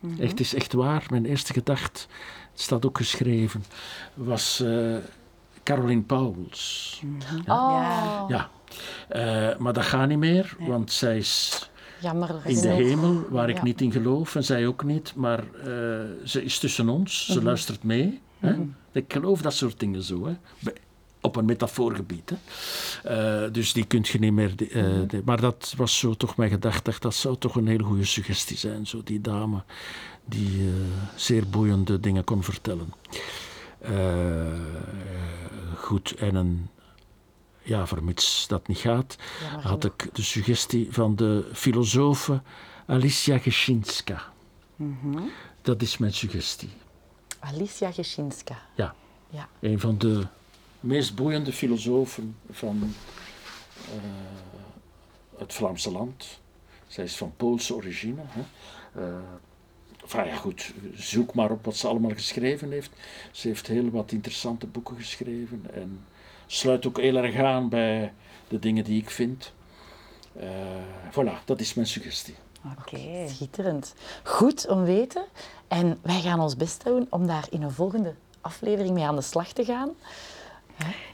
het is echt waar, mijn eerste gedachte, het staat ook geschreven, was Caroline Pauwels. Mm-hmm. Oh. Ja. Maar dat gaat niet meer, want zij is... Jammer, in de hemel, waar ik niet in geloof en zij ook niet, maar ze is tussen ons, ze luistert mee. Mm-hmm. Hè? Ik geloof dat soort dingen zo, hè? Op een metafoorgebied. Hè? Dus die kun je niet meer... maar dat was zo toch mijn gedachte, dat zou toch een hele goede suggestie zijn, zo die dame die zeer boeiende dingen kon vertellen. Goed, en een... Ja, vermits dat niet gaat, had ik de suggestie van de filosofe Alicia Geszinska. Mm-hmm. Dat is mijn suggestie. Alicia Geszinska. Ja. Een van de meest boeiende filosofen van het Vlaamse land. Zij is van Poolse origine. Hè. Zoek maar op wat ze allemaal geschreven heeft. Ze heeft heel wat interessante boeken geschreven en... sluit ook heel erg aan bij de dingen die ik vind. Voilà, dat is mijn suggestie. Oké. Schitterend. Goed om weten. En wij gaan ons best doen om daar in een volgende aflevering mee aan de slag te gaan.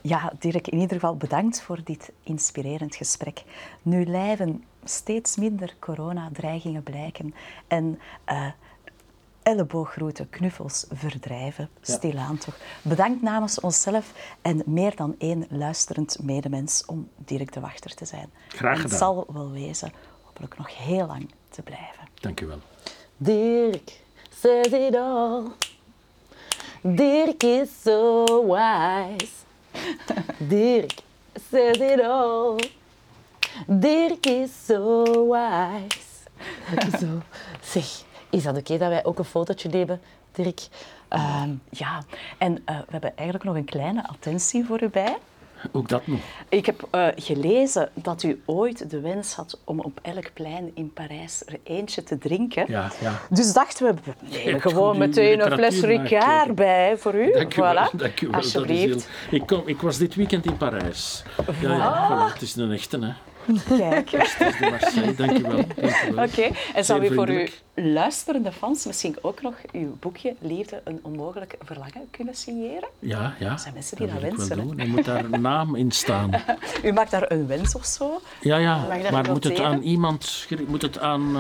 Ja, Dirk, in ieder geval bedankt voor dit inspirerend gesprek. Nu lijven steeds minder coronadreigingen blijken en... ellebooggroeten, knuffels verdrijven, stilaan toch. Bedankt namens onszelf en meer dan één luisterend medemens om Dirk de Wachter te zijn. Graag gedaan. Het zal wel wezen, hopelijk nog heel lang te blijven. Dank u wel. Dirk says it all. Dirk is so wise. Dirk says it all. Dirk is so wise. Zo. Zeg, is dat oké dat wij ook een fotootje nemen, Dirk? Ja, en we hebben eigenlijk nog een kleine attentie voor u bij. Ook dat nog. Ik heb gelezen dat u ooit de wens had om op elk plein in Parijs er eentje te drinken. Ja, ja. Dus dachten we, nemen gewoon meteen een fles Ricard bij voor u. Dank u wel, dank u wel. Alsjeblieft. Ik was dit weekend in Parijs. Ja, ja, voilà, het is een echte, hè. Kijk. Dank u wel. Oké, en zou u voor uw luisterende fans misschien ook nog uw boekje Liefde, een onmogelijk verlangen kunnen signeren? Ja, ja. Dat zijn mensen die dat wensen. Dan moet daar een naam in staan. U maakt daar een wens of zo? Ja, ja. Maar moet het aan iemand... Moet het aan...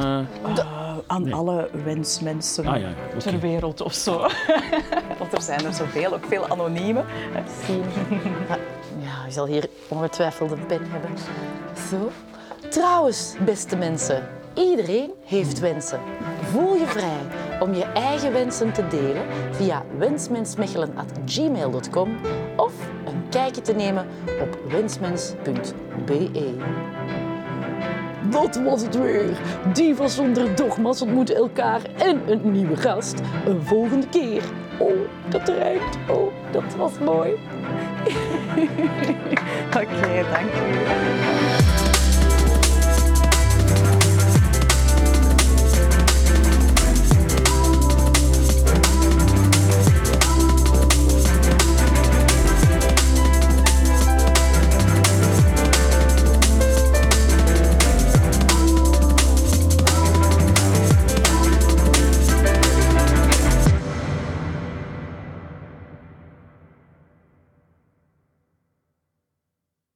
Aan alle wensmensen ter wereld of zo. Want er zijn er zoveel, ook veel anoniemen. Ja, je zal hier ongetwijfeld een pen hebben. Zo. Trouwens, beste mensen, iedereen heeft wensen. Voel je vrij om je eigen wensen te delen via wensmensmechelen@gmail.com of een kijkje te nemen op wensmens.be. Dat was het weer. Diva's zonder dogma's ontmoeten elkaar en een nieuwe gast een volgende keer. Oh, dat ruikt. Oh, dat was mooi. Oké, dank u.